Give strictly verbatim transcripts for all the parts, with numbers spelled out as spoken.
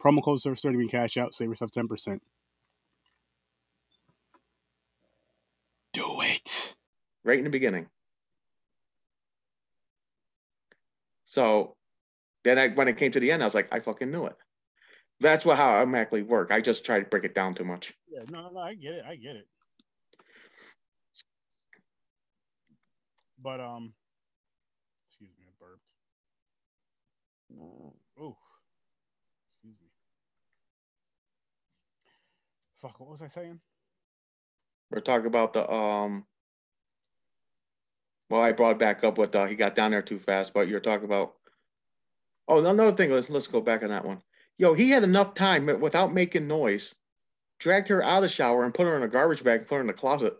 Promo code Surf thirty when you cash out. Save yourself ten percent. Do it. Right in the beginning. So then I, when it came to the end, I was like, I fucking knew it. That's what how I automatically work. I just try to break it down too much. Yeah, no, no, I get it. I get it. But um, excuse me, I burped. Oh, excuse me. Fuck, what was I saying? We're talking about the um. Well, I brought it back up with uh, he got down there too fast. But you're talking about. Oh, another thing. Let's let's go back on that one. Yo, he had enough time without making noise, dragged her out of the shower and put her in a garbage bag and put her in the closet.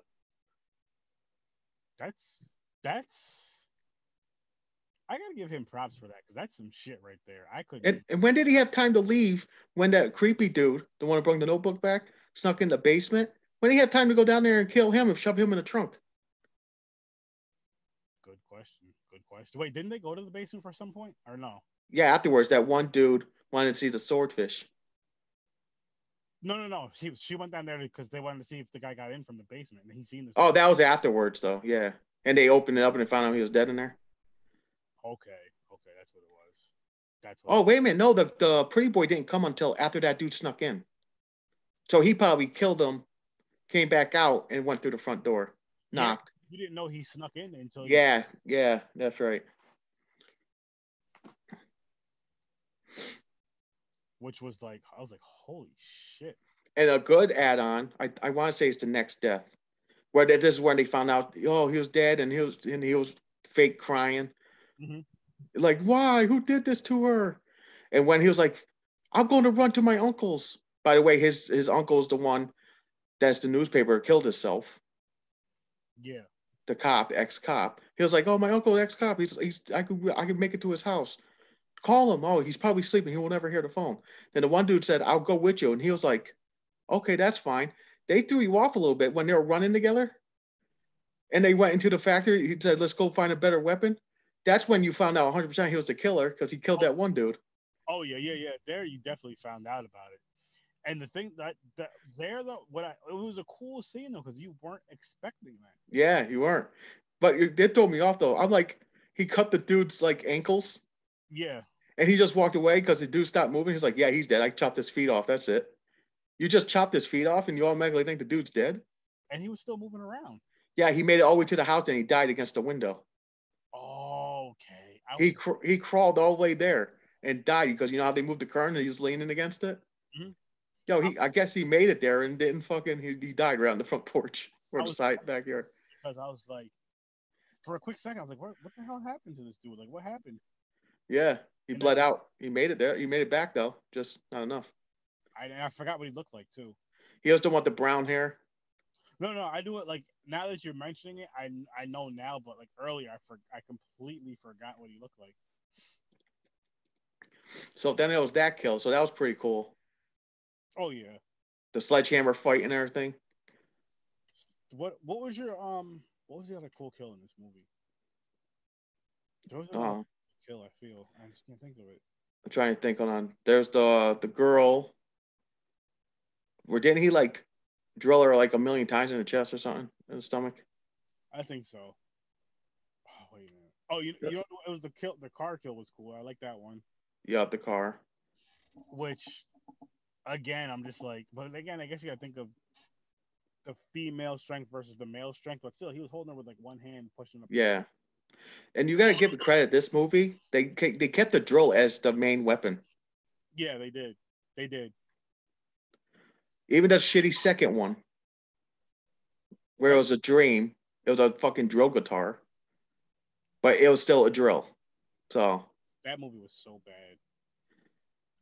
That's. That's, I gotta give him props for that because that's some shit right there. I couldn't. And, and when did he have time to leave? When that creepy dude, the one who brought the notebook back, snuck in the basement? When he had time to go down there and kill him and shove him in the trunk? Good question. Good question. Wait, didn't they go to the basement for some point or no? Yeah, afterwards, that one dude wanted to see the swordfish. No, no, no. She she went down there because they wanted to see if the guy got in from the basement and he seen the. Oh, that was afterwards though. Yeah. And they opened it up and they found out he was dead in there. Okay. Okay. That's what it was. That's what. Oh, wait a minute. No, the, the pretty boy didn't come until after that dude snuck in. So he probably killed him, came back out, and went through the front door. Knocked. Yeah, you didn't know he snuck in until... Yeah. You- yeah. That's right. Which was like... I was like, holy shit. And a good add-on, I, I want to say it's the next death. Where they, this is when they found out, oh, he was dead, and he was and he was fake crying, mm-hmm. like, why? Who did this to her? And when he was like, I'm going to run to my uncle's. By the way, his his uncle's the one that's the newspaper killed himself. Yeah. The cop, ex cop. He was like, oh, my uncle, ex cop. He's he's I could I could make it to his house. Call him. Oh, he's probably sleeping. He will never hear the phone. Then the one dude said, I'll go with you, and he was like, okay, that's fine. They threw you off a little bit when they were running together and they went into the factory. He said, let's go find a better weapon. That's when you found out one hundred percent he was the killer because he killed oh. that one dude. Oh, yeah, yeah, yeah. There you definitely found out about it. And the thing that, that there, though, what I, it was a cool scene, though, because you weren't expecting that. Yeah, you weren't. But it did throw me off, though. I'm like, he cut the dude's, like, ankles. Yeah. And he just walked away because the dude stopped moving. He's like, yeah, he's dead. I chopped his feet off. That's it. You just chopped his feet off and you automatically think the dude's dead? And he was still moving around. Yeah, he made it all the way to the house and he died against the window. Oh, okay. I was... He cr- he crawled all the way there and died because you know how they moved the curtain and he was leaning against it? Mm-hmm. Yo, he, I guess he made it there and didn't fucking, he, he died around the front porch or the side backyard. Because I was like, for a quick second, I was like, what, what the hell happened to this dude? Like, what happened? Yeah, he and bled then... out. He made it there. He made it back though, just not enough. I, I forgot what he looked like too. He also want the brown hair. No, no, I do it like now that you're mentioning it. I I know now, but like earlier, I for, I completely forgot what he looked like. So then it was that kill. So that was pretty cool. Oh yeah, the sledgehammer fight and everything. What What was your um? What was the other cool kill in this movie? There was another um, kill. I feel I just can't think of it. I'm trying to think. Hold on. There's the the girl. Where didn't he like drill her like a million times in the chest or something in the stomach? I think so. Oh, wait a minute. Oh, you, you know it was the kill. The car kill was cool. I like that one. Yeah, the car. Which again, I'm just like, but again, I guess you gotta think of the female strength versus the male strength, but still, he was holding her with like one hand, pushing up. Yeah, and you gotta give it credit. This movie, they they kept the drill as the main weapon. Yeah, they did. They did. Even the shitty second one, where it was a dream, it was a fucking drill guitar, but it was still a drill. So that movie was so bad.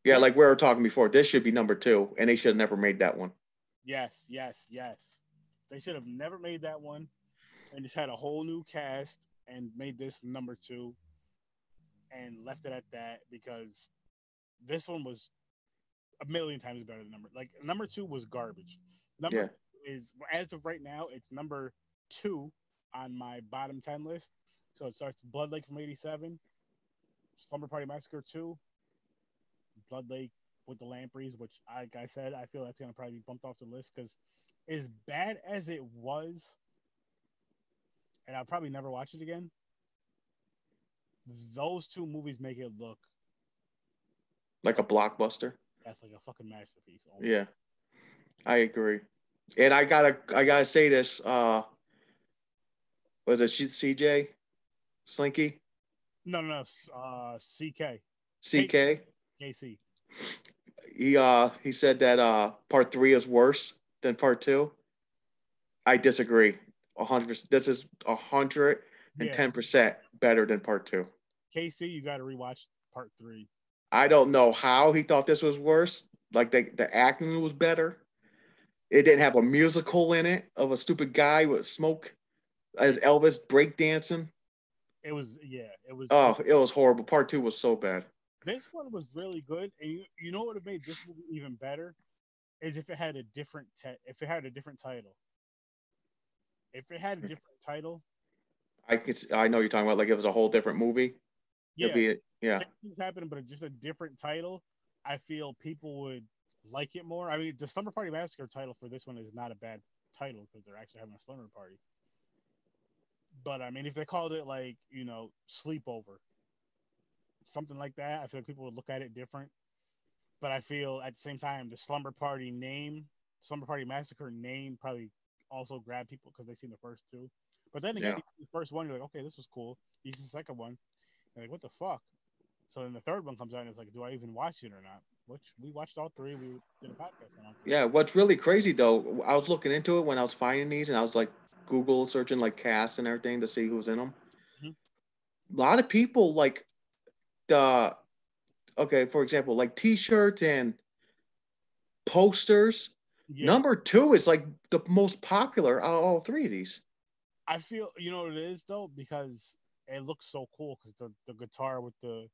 Yeah, like we were talking before, this should be number two, and they should have never made that one. Yes, yes, yes. They should have never made that one and just had a whole new cast and made this number two and left it at that, because this one was a million times better than number. Like, number two was garbage. Number yeah. two is, as of right now, it's number two on my bottom ten list. So it starts Blood Lake from eighty-seven, Slumber Party Massacre two, Blood Lake with the Lampreys, which, like I said, I feel that's going to probably be bumped off the list, because as bad as it was, and I'll probably never watch it again, those two movies make it look like a blockbuster. That's like a fucking masterpiece. Almost. Yeah, I agree. And I gotta, I gotta say this. Uh, was it C J Slinky? No, no, no. Uh, C K. C K. K C. He uh he said that uh part three is worse than part two. I disagree. A hundred percent. This is a hundred and ten percent better than part two. K C, you got to rewatch part three. I don't know how he thought this was worse. Like the the acting was better. It didn't have a musical in it of a stupid guy with smoke as Elvis breakdancing. It was yeah. It was. Oh, it was horrible. Part two was so bad. This one was really good, and you, you know what would have made this movie even better is if it had a different te- if it had a different title. If it had a different title, I could I know you're talking about, like it was a whole different movie. Yeah, it'd be a, yeah. Same things happening, but just a different title. I feel people would like it more. I mean, the Slumber Party Massacre title for this one is not a bad title because they're actually having a slumber party. But I mean, if they called it like you know Sleepover. Something like that, I feel like people would look at it different. But I feel at the same time, the Slumber Party name, Slumber Party Massacre name, probably also grabbed people because they seen the first two. But then again, yeah. the first one, you're like, okay, this was cool. You see the second one, you're like, what the fuck? So then the third one comes out, and it's like, do I even watch it or not? Which we watched all three. We did a podcast on. Yeah, what's really crazy though, I was looking into it when I was finding these, and I was like Google searching like casts and everything to see who's in them. Mm-hmm. A lot of people like. Uh, okay, for example, like T-shirts and posters. Yeah. Number two is like the most popular out of all three of these. I feel, you know what it is though, because it looks so cool because the, the guitar with the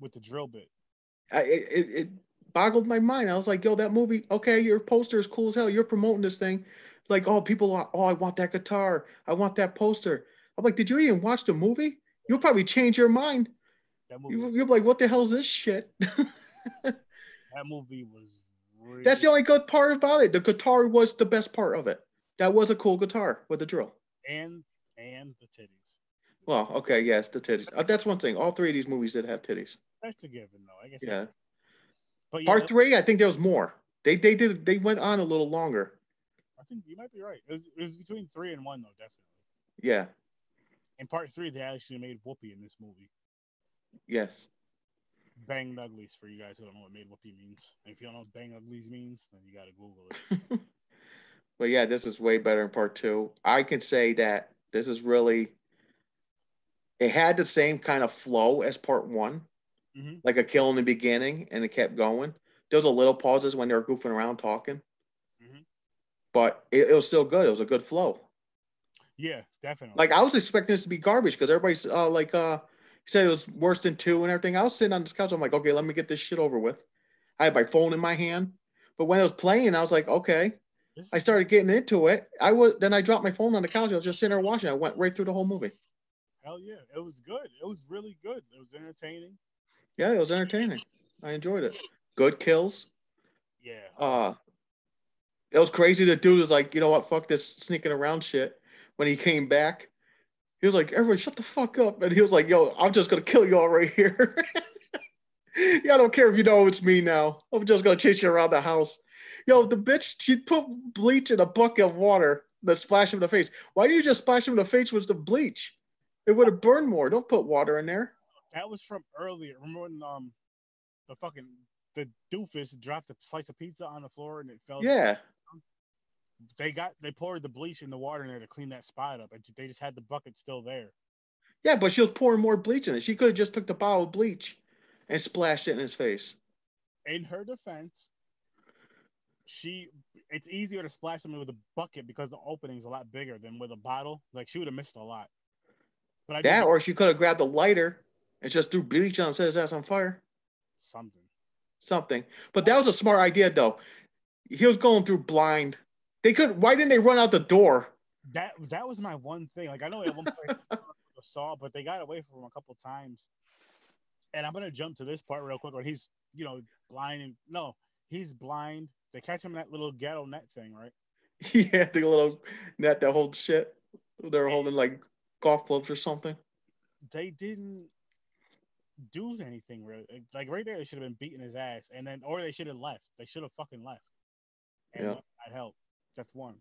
with the drill bit. I, it it boggled my mind. I was like, yo, that movie. Okay, your poster is cool as hell. You're promoting this thing, like, oh, people are, oh, I want that guitar. I want that poster. I'm like, did you even watch the movie? You'll probably change your mind. You're like, what the hell is this shit? That movie was really... That's the only good part about it. The guitar was the best part of it. That was a cool guitar with the drill. And and the titties. Well, okay, yes, the titties. That's one thing. All three of these movies did have titties. That's a given, though. I guess. Yeah. But yeah, part three, I think there was more. They they did they went on a little longer. I think you might be right. It was, it was between three and one, though, definitely. Yeah. In part three, they actually made Whoopi in this movie. Yes. Bang Uglies, for you guys who don't know what made whoopee means. And if you don't know what bang uglies means, then you gotta Google it. But yeah, this is way better in part two. I can say that this is really, it had the same kind of flow as part one. Mm-hmm. Like a kill in the beginning and it kept going. There was a little pauses when they were goofing around talking. Mm-hmm. But it, it was still good. It was a good flow. Yeah, definitely. Like I was expecting this to be garbage because everybody's uh, like uh he said it was worse than two and everything. I was sitting on this couch. I'm like, okay, let me get this shit over with. I had my phone in my hand. But when I was playing, I was like, okay. I started getting into it. I was then I dropped my phone on the couch. I was just sitting there watching. I went right through the whole movie. Hell yeah. It was good. It was really good. It was entertaining. Yeah, it was entertaining. I enjoyed it. Good kills. Yeah. Uh, it was crazy. The dude was like, you know what? Fuck this sneaking around shit. When he came back, he was like, everyone, shut the fuck up. And he was like, yo, I'm just going to kill y'all right here. Yeah, I don't care if you know it's me now. I'm just going to chase you around the house. Yo, the bitch, she put bleach in a bucket of water that splashed him in the face. Why do you just splash him in the face with the bleach? It would have burned more. Don't put water in there. That was from earlier. Remember when um, the fucking the doofus dropped a slice of pizza on the floor and it fell? Yeah. Down? They got they poured the bleach in the water in there to clean that spot up. And they just had the bucket still there. Yeah, but she was pouring more bleach in it. She could have just took the bottle of bleach and splashed it in his face. In her defense, she it's easier to splash something with a bucket because the opening's a lot bigger than with a bottle. Like, she would have missed a lot. But I that, just, or she could have grabbed a lighter and just threw bleach on him and set his ass on fire. Something. Something. But that was a smart idea, though. He was going through blind. They could. Why didn't they run out the door? That that was my one thing. Like, I know at one point I saw, but they got away from him a couple times. And I'm gonna jump to this part real quick where he's, you know, blind. And, no, he's blind. They catch him in that little ghetto net thing, right? Yeah, the little net that holds shit. They were and holding like golf clubs or something. They didn't do anything really. Like right there, they should have been beating his ass, and then or they should have left. They should have fucking left. And yeah, that helped. That's one.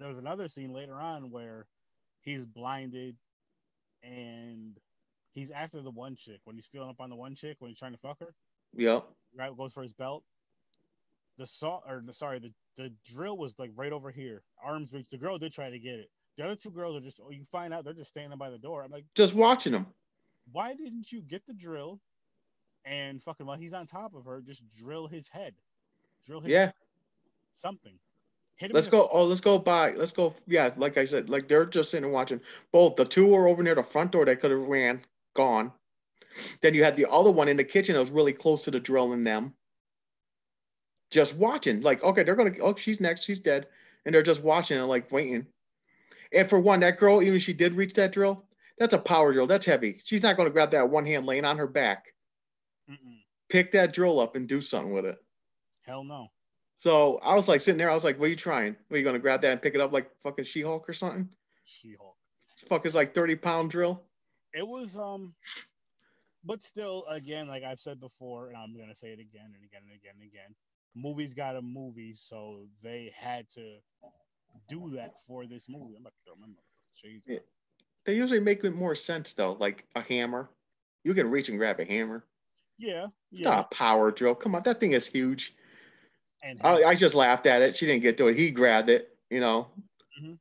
There was another scene later on where he's blinded and he's after the one chick when he's feeling up on the one chick when he's trying to fuck her. Yep. Right, goes for his belt. The saw or the, sorry, the, the drill was like right over here, arms reach. The girl did try to get it. The other two girls are just. You find out they're just standing by the door. I'm like, just watching them. Why didn't you get the drill and fucking while he's on top of her, just drill his head, drill his yeah, head. Something. Hit him let's go. Oh, let's go by. Let's go. Yeah, like I said, like they're just sitting and watching. Both the two were over near the front door. They could have ran. Gone. Then you had the other one in the kitchen that was really close to the drill and them just watching like, okay, they're gonna, oh, she's next, she's dead, and they're just watching and like waiting. And for one, that girl, even if she did reach that drill, that's a power drill, that's heavy, she's not going to grab that one hand laying on her back. Mm-mm. Pick that drill up and do something with it. Hell no. So I was like sitting there, I was like, what are you trying? What, are you going to grab that and pick it up like fucking She-Hulk or something? She-Hulk. This fuck is like thirty pound drill. It was, um, but still, again, like I've said before, and I'm going to say it again and again and again and again, movies got a movie, so they had to do that for this movie. I'm about to throw my mother. Yeah. They usually make it more sense, though, like a hammer. You can reach and grab a hammer. Yeah. yeah. Not a power drill. Come on, that thing is huge. And I, I just laughed at it. She didn't get to it. He grabbed it, you know. Mm-hmm.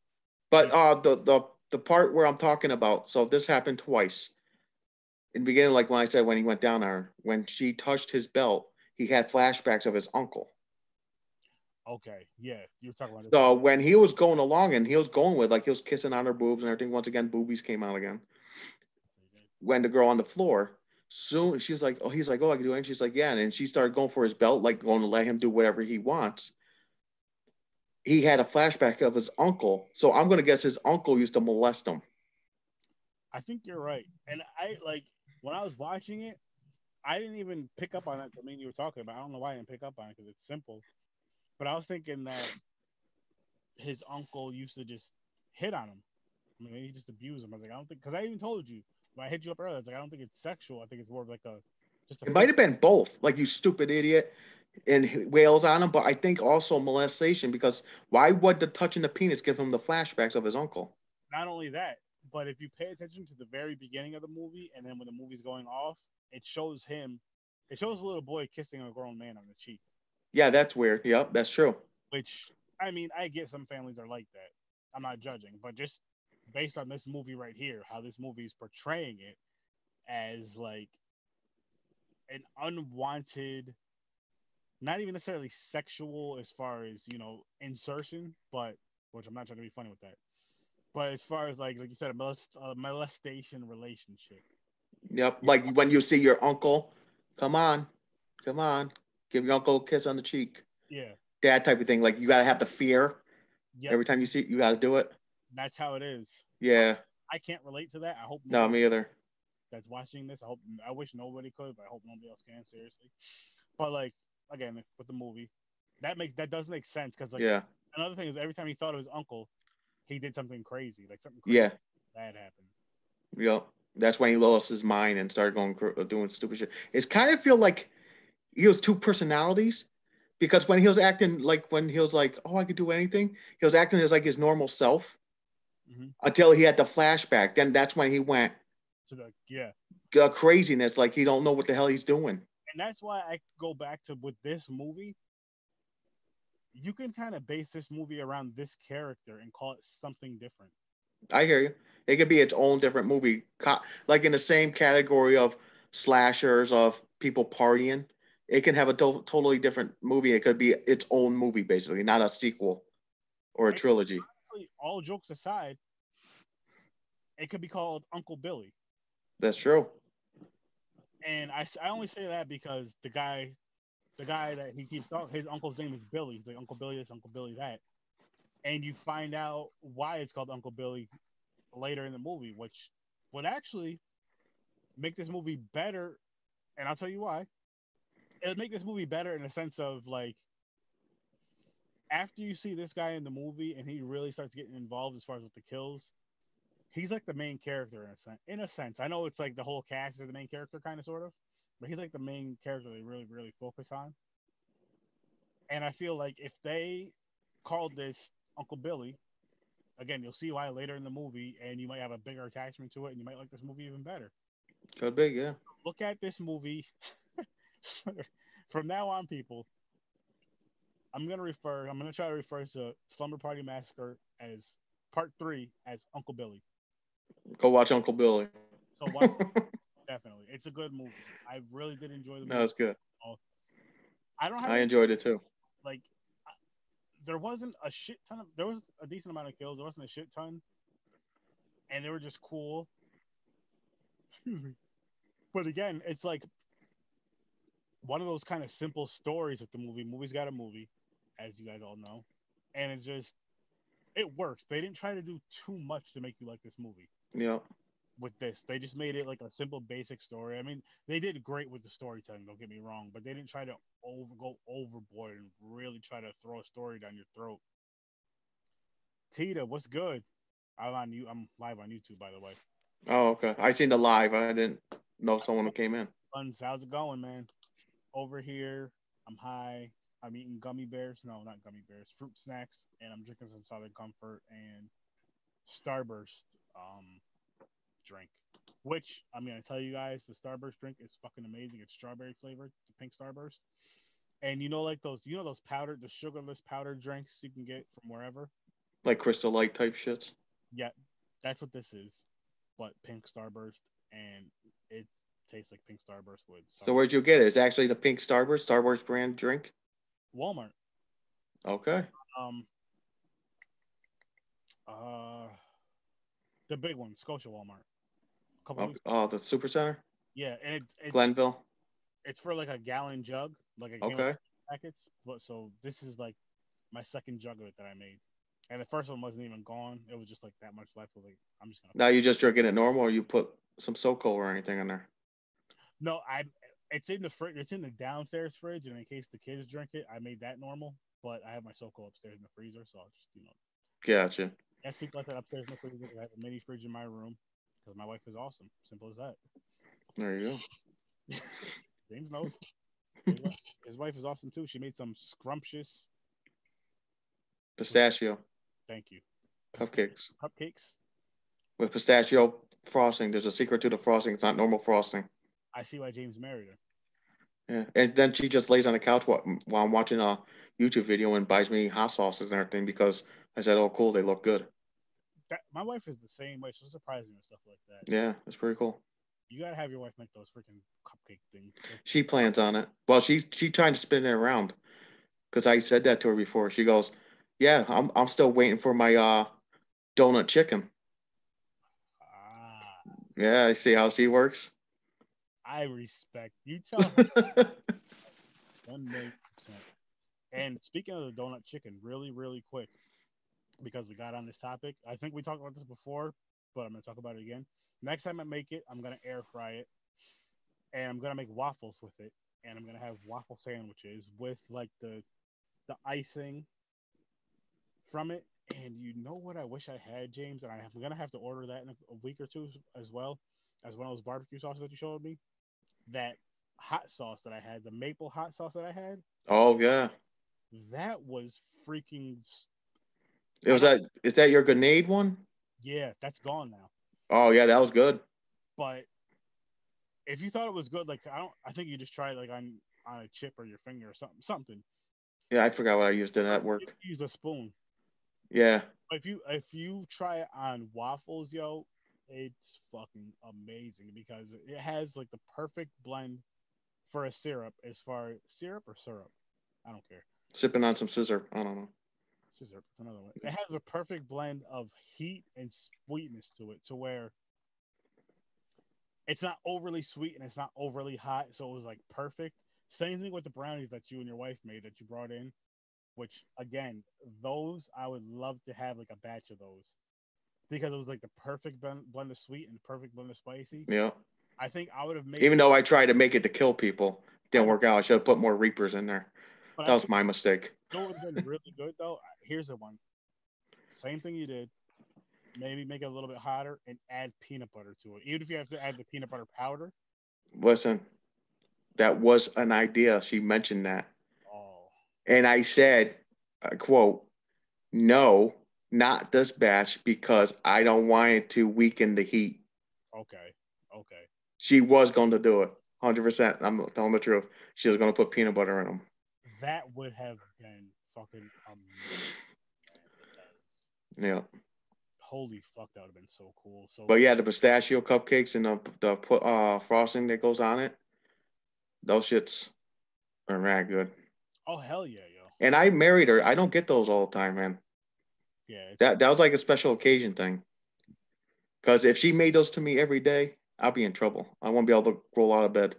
But uh, the the... the part where I'm talking about, so this happened twice. In the beginning, like when I said, when he went down there, when she touched his belt, he had flashbacks of his uncle. Okay, yeah, you were talking about this. So when he was going along and he was going with, like he was kissing on her boobs and everything, once again, boobies came out again. When the girl on the floor, soon she was like, oh, he's like, oh, I can do it. And she's like, yeah. And she started going for his belt, like going to let him do whatever he wants. He had a flashback of his uncle. So I'm going to guess his uncle used to molest him. I think you're right. And I, like, when I was watching it, I didn't even pick up on that. I mean, you were talking about, I don't know why I didn't pick up on it because it's simple. But I was thinking that his uncle used to just hit on him. I mean, he just abused him. I was like, I don't think, because I even told you, when I hit you up earlier, I was like, I don't think it's sexual. I think it's more of like a, just a. It might have been both. Like, you stupid idiot. And wails on him, but I think also molestation, because why would the touching the penis give him the flashbacks of his uncle? Not only that, but if you pay attention to the very beginning of the movie and then when the movie's going off, it shows him, it shows a little boy kissing a grown man on the cheek. Yeah, that's weird. Yep, that's true. Which, I mean, I get some families are like that. I'm not judging, but just based on this movie right here, how this movie is portraying it as like an unwanted, not even necessarily sexual as far as, you know, insertion, but, which I'm not trying to be funny with that. But as far as, like like you said, a molest, uh, molestation relationship. Yep, like when you see your uncle, come on, come on, give your uncle a kiss on the cheek. Yeah. That type of thing. Like, you got to have the fear. Yep. Every time you see it, you got to do it. That's how it is. Yeah. I, I can't relate to that. I hope no, me either. That's watching this. I hope, I wish nobody could, but I hope nobody else can, seriously. But, like, again, with the movie, that makes that does make sense because, like, yeah. Another thing is every time he thought of his uncle, he did something crazy, like something crazy. Yeah, that happened. Yep. That's when he lost his mind and started going doing stupid shit. It's kind of feel like he was two personalities, because when he was acting like when he was like, oh, I could do anything, he was acting as like his normal self mm-hmm. until he had the flashback. Then that's when he went to the yeah the craziness. Like he don't know what the hell he's doing. And that's why I go back to with this movie. You can kind of base this movie around this character and call it something different. I hear you. It could be its own different movie, like in the same category of slashers of people partying. It can have a to totally different movie. It could be its own movie, basically, not a sequel or a and trilogy. Honestly, all jokes aside, it could be called Uncle Billy. That's true. And I, I only say that because the guy, the guy that he keeps talking, his uncle's name is Billy. He's like Uncle Billy this, Uncle Billy that. And you find out why it's called Uncle Billy later in the movie, which would actually make this movie better. And I'll tell you why. It would make this movie better in the sense of, like, after you see this guy in the movie and he really starts getting involved as far as with the kills, he's like the main character in a sense. In a sense. I know it's like the whole cast is the main character, kind of, sort of, but he's like the main character they really, really focus on. And I feel like if they called this Uncle Billy, again, you'll see why later in the movie, and you might have a bigger attachment to it, and you might like this movie even better. So big, yeah. Look at this movie. From now on, people, I'm going to refer, I'm going to try to refer to Slumber Party Massacre as part three as Uncle Billy. Go watch Uncle Billy. So watch Definitely. It's a good movie. I really did enjoy the movie. No, it's good. I don't have I enjoyed it too. Like, there wasn't a shit ton of, there was a decent amount of kills. There wasn't a shit ton. And they were just cool. Excuse me. But again, it's like one of those kind of simple stories with the movie. Movie's got a movie, as you guys all know. And it's just, it works. They didn't try to do too much to make you like this movie. Yeah. With this, they just made it like a simple, basic story. I mean, they did great with the storytelling, don't get me wrong, but they didn't try to over go overboard and really try to throw a story down your throat. Tita, what's good? I'm on you. I'm live on YouTube, by the way. Oh, okay. I seen the live. I didn't know someone who came in. How's it going, man? Over here, I'm high. I'm eating gummy bears. No, not gummy bears. Fruit snacks, and I'm drinking some Southern Comfort and Starburst. Um. Drink, which I'm gonna tell you guys, the Starburst drink is fucking amazing. It's strawberry flavored, the pink Starburst, and you know, like those, you know, those powdered, the sugarless powdered drinks you can get from wherever, like Crystal Light type shits. Yeah, that's what this is, but pink Starburst, and it tastes like pink Starburst would. So where'd you get it? It's actually the pink Starburst, Starburst brand drink. Walmart. Okay. Um. Uh, the big one, Scotia Walmart. Oh, oh, the Super Center? Yeah, and it's, it's Glenville. It's for like a gallon jug, like a okay gallon packets. But so this is like my second jug of it that I made, and the first one wasn't even gone. It was just like that much left. I was like, I'm just gonna. Now you just drinking it normal, or you put some SoCo or anything in there? No, I. It's in the fridge. It's in the downstairs fridge, and in case the kids drink it, I made that normal. But I have my SoCo upstairs in the freezer, so I'll just, you know. Gotcha. Yes, people like that upstairs in the freezer. I have a mini fridge in my room. Because my wife is awesome. Simple as that. There you go. James knows. His wife is awesome too. She made some scrumptious pistachio. Thank you. Cupcakes. Cupcakes. With pistachio frosting. There's a secret to the frosting. It's not normal frosting. I see why James married her. Yeah. And then she just lays on the couch while I'm watching a YouTube video and buys me hot sauces and everything because I said, oh, cool, they look good. That, my wife is the same way. She's surprising and stuff like that. Yeah, it's pretty cool. You gotta have your wife make those freaking cupcake things. She plans on it. Well, she's she trying to spin it around. Cause I said that to her before. She goes, "Yeah, I'm I'm still waiting for my uh donut chicken." Ah. Yeah, I see how she works. I respect you. Tell her. one hundred percent. And speaking of the donut chicken, really, really quick. Because we got on this topic. I think we talked about this before, but I'm going to talk about it again. Next time I make it, I'm going to air fry it. And I'm going to make waffles with it. And I'm going to have waffle sandwiches with, like, the the icing from it. And you know what I wish I had, James? And I'm going to have to order that in a week or two as well. as one of those barbecue sauces that you showed me, that hot sauce that I had, the maple hot sauce that I had. Oh yeah, that was freaking. It was that. Is that your grenade one? Yeah, that's gone now. Oh yeah, that was good. But if you thought it was good, like I don't, I think you just tried like on on a chip or your finger or something, something. Yeah, I forgot what I used in that work. Use a spoon. Yeah. If you if you try it on waffles, yo, it's fucking amazing because it has like the perfect blend for a syrup. As far as syrup or syrup, I don't care. Sipping on some scissor. I don't know. Scissor. It's another one. It has a perfect blend of heat and sweetness to it, to where it's not overly sweet and it's not overly hot. So it was like perfect. Same thing with the brownies that you and your wife made that you brought in. Which, again, those, I would love to have, like, a batch of those. Because it was, like, the perfect blend of sweet and the perfect blend of spicy. Yeah. I think I would have made... Even though I tried to make it to kill people, didn't work out. I should have put more Reapers in there. That was my mistake. It would have been really good, though. Here's the one. Same thing you did. Maybe make it a little bit hotter and add peanut butter to it. Even if you have to add the peanut butter powder. Listen, that was an idea. She mentioned that. And I said, uh, quote, no, not this batch because I don't want it to weaken the heat. Okay. Okay. She was going to do it. one hundred percent. I'm telling the truth. She was going to put peanut butter in them. That would have been fucking amazing. Yeah. Holy fuck, that would have been so cool. So, but yeah, the pistachio cupcakes and the, the uh, frosting that goes on it, those shits are rad good. Oh, hell yeah, yo. And I married her. I don't get those all the time, man. Yeah. That that was like a special occasion thing. Because if she made those to me every day, I'll be in trouble. I won't be able to roll out of bed.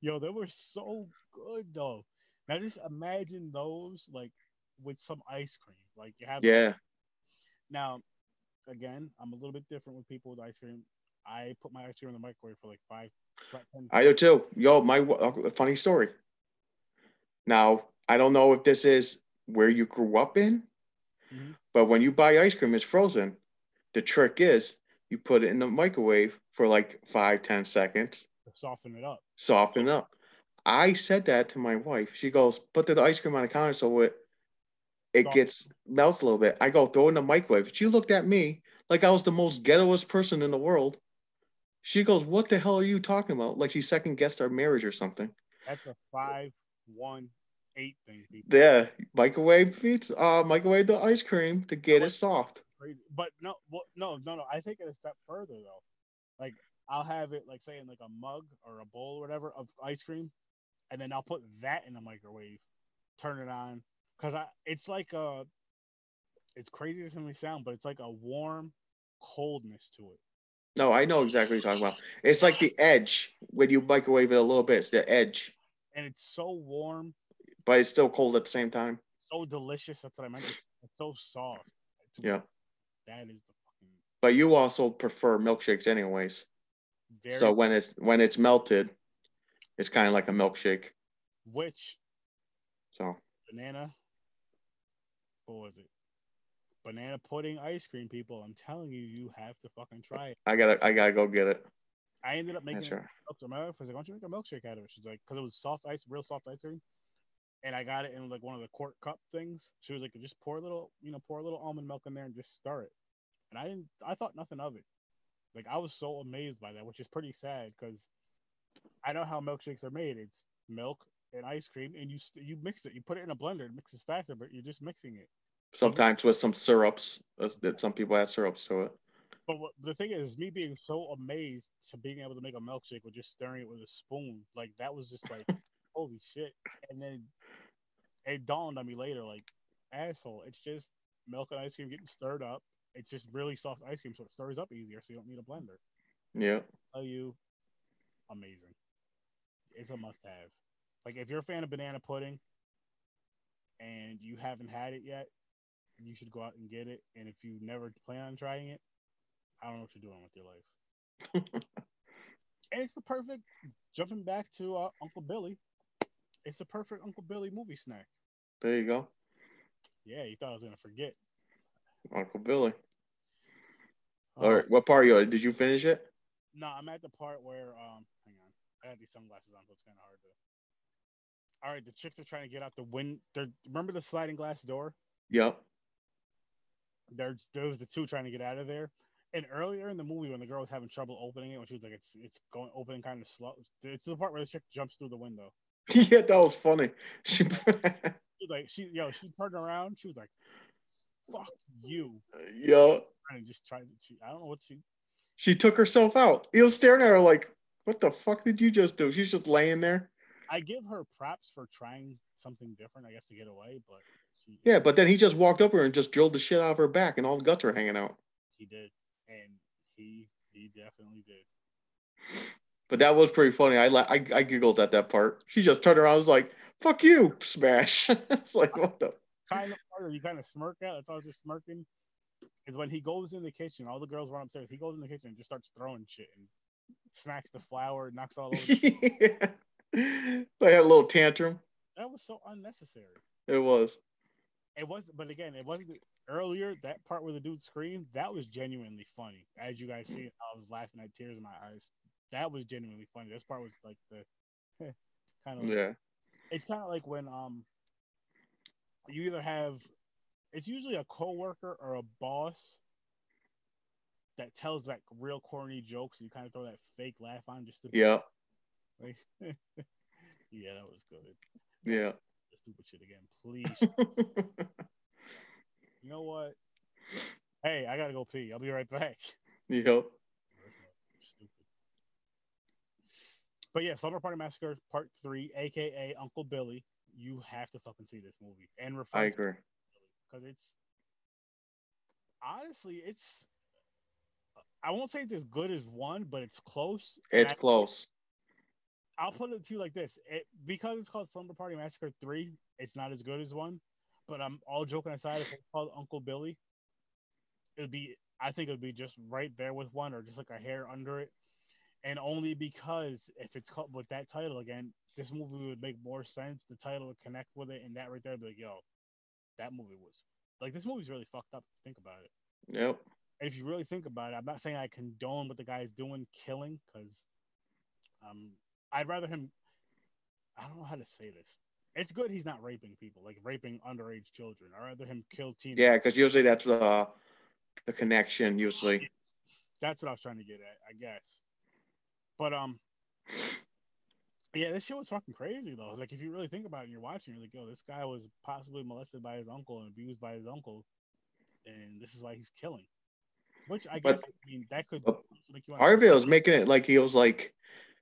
Yo, they were so good, though. Now, just imagine those, like, with some ice cream. Like, you have... Yeah. Like, now, again, I'm a little bit different with people with ice cream. I put my ice cream in the microwave for, like, five... ten, I do, too. Yo, my... Funny story. Now, I don't know if this is where you grew up in, mm-hmm. but when you buy ice cream, it's frozen. The trick is you put it in the microwave for like five, ten seconds. Soften it up. Soften up. I said that to my wife. She goes, put the ice cream on the counter so it it Soft. gets melts a little bit. I go, throw it in the microwave. She looked at me like I was the most ghettoest person in the world. She goes, what the hell are you talking about? Like she second-guessed our marriage or something. That's a five. One eight thing. People. Yeah, microwave pizza. Uh, microwave the ice cream to get it soft. Crazy. But no, well, no, no, no. I take it a step further though. Like I'll have it, like say in like a mug or a bowl or whatever of ice cream, and then I'll put that in the microwave, turn it on, cause I. It's like a. It's crazy as it may sound, but it's like a warm coldness to it. No, I know exactly what you're talking about. It's like the edge when you microwave it a little bit. It's the edge. And it's so warm. But it's still cold at the same time. So delicious. That's what I meant. It's so soft. It's yeah. Weird. That is the fucking... But you also prefer milkshakes anyways. Very so when it's when it's melted, it's kind of like a milkshake. Which? So. Banana. What was it? Banana pudding ice cream, people. I'm telling you, you have to fucking try it. I gotta, I gotta go get it. I ended up making sure. It. My wife was like, why don't you make a milkshake out of it? She's like, because it was soft ice, real soft ice cream. And I got it in like one of the quart cup things. She was like, just pour a little, you know, pour a little almond milk in there and just stir it. And I didn't, I thought nothing of it. Like, I was so amazed by that, which is pretty sad because I know how milkshakes are made. It's milk and ice cream, and you you mix it. You put it in a blender, it mixes faster, but you're just mixing it. Sometimes with some syrups, that some people add syrups to it. But what, the thing is, me being so amazed to being able to make a milkshake with just stirring it with a spoon, like, that was just like, holy shit. And then it dawned on me later, like, asshole, it's just milk and ice cream getting stirred up. It's just really soft ice cream, so it stirs up easier, so you don't need a blender. Yeah. I tell you, amazing. It's a must-have. Like, if you're a fan of banana pudding and you haven't had it yet, you should go out and get it. And if you never plan on trying it, I don't know what you're doing with your life. And it's the perfect, jumping back to uh, Uncle Billy, it's the perfect Uncle Billy movie snack. There you go. Yeah, you thought I was going to forget. Uncle Billy. Uh, All right, what part are you at? Did you finish it? No, I'm at the part where, um, hang on. I got these sunglasses on, so it's kind of hard to. All right, the chicks are trying to get out the window. Remember the sliding glass door? Yep. There's, there's the two trying to get out of there. And earlier in the movie, when the girl was having trouble opening it, when she was like, it's it's going opening kind of slow. It's the part where the chick jumps through the window. Yeah, that was funny. She, she like she yo she turned around. She was like, "Fuck you, yo!" And just tried to. She, I don't know what she. She took herself out. He was staring at her like, "What the fuck did you just do?" She's just laying there. I give her props for trying something different, I guess, to get away. But she, yeah, but then he just walked up her and just drilled the shit out of her back, and all the guts are hanging out. He did. And he he definitely did. But that was pretty funny. I la I, I giggled at that part. She just turned around. I was like, "Fuck you, smash!" It's like, what the? Kind of harder. You kind of smirk out. That's all. I was just smirking. Is when he goes in the kitchen. All the girls run upstairs. He goes in the kitchen and just starts throwing shit and smacks the flour, knocks all over. Yeah. They had a little tantrum. That was so unnecessary. It was. It was, but again, it wasn't. Earlier, that part where the dude screamed, that was genuinely funny. As you guys see, I was laughing at tears in my eyes. That was genuinely funny. This part was like the kind of, yeah. Like, it's kind of like when um, you either have, it's usually a coworker or a boss that tells like real corny jokes. And you kind of throw that fake laugh on just to, yeah, like, yeah, that was good. Yeah, the stupid shit again, please. You know what? Hey, I gotta go pee. I'll be right back. Yep. But yeah, Slumber Party Massacre Part Three, aka Uncle Billy. You have to fucking see this movie and refer. I agree. Because it's honestly, it's I won't say it's as good as one, but it's close. It's I, close. I'll put it to you like this: it, because it's called Slumber Party Massacre Three, it's not as good as one. But I'm all joking aside. If it's called Uncle Billy, it'd be, I think it'd be just right there with one, or just like a hair under it. And only because if it's called with that title again, this movie would make more sense. The title would connect with it, and that right there would be like, yo, that movie was like, this movie's really fucked up. Think about it. Yep. And if you really think about it, I'm not saying I condone what the guy's doing, killing, because um, I'd rather him. I don't know how to say this. It's good he's not raping people, like raping underage children. I'd rather him kill teenagers. Yeah, because usually that's the, the connection, usually. That's what I was trying to get at, I guess. But, um, yeah, this shit was fucking crazy, though. Like, if you really think about it and you're watching, you're like, yo, this guy was possibly molested by his uncle and abused by his uncle, and this is why he's killing. Which, I guess, but, I mean, that could make you understand. Harville was making it like he was, like,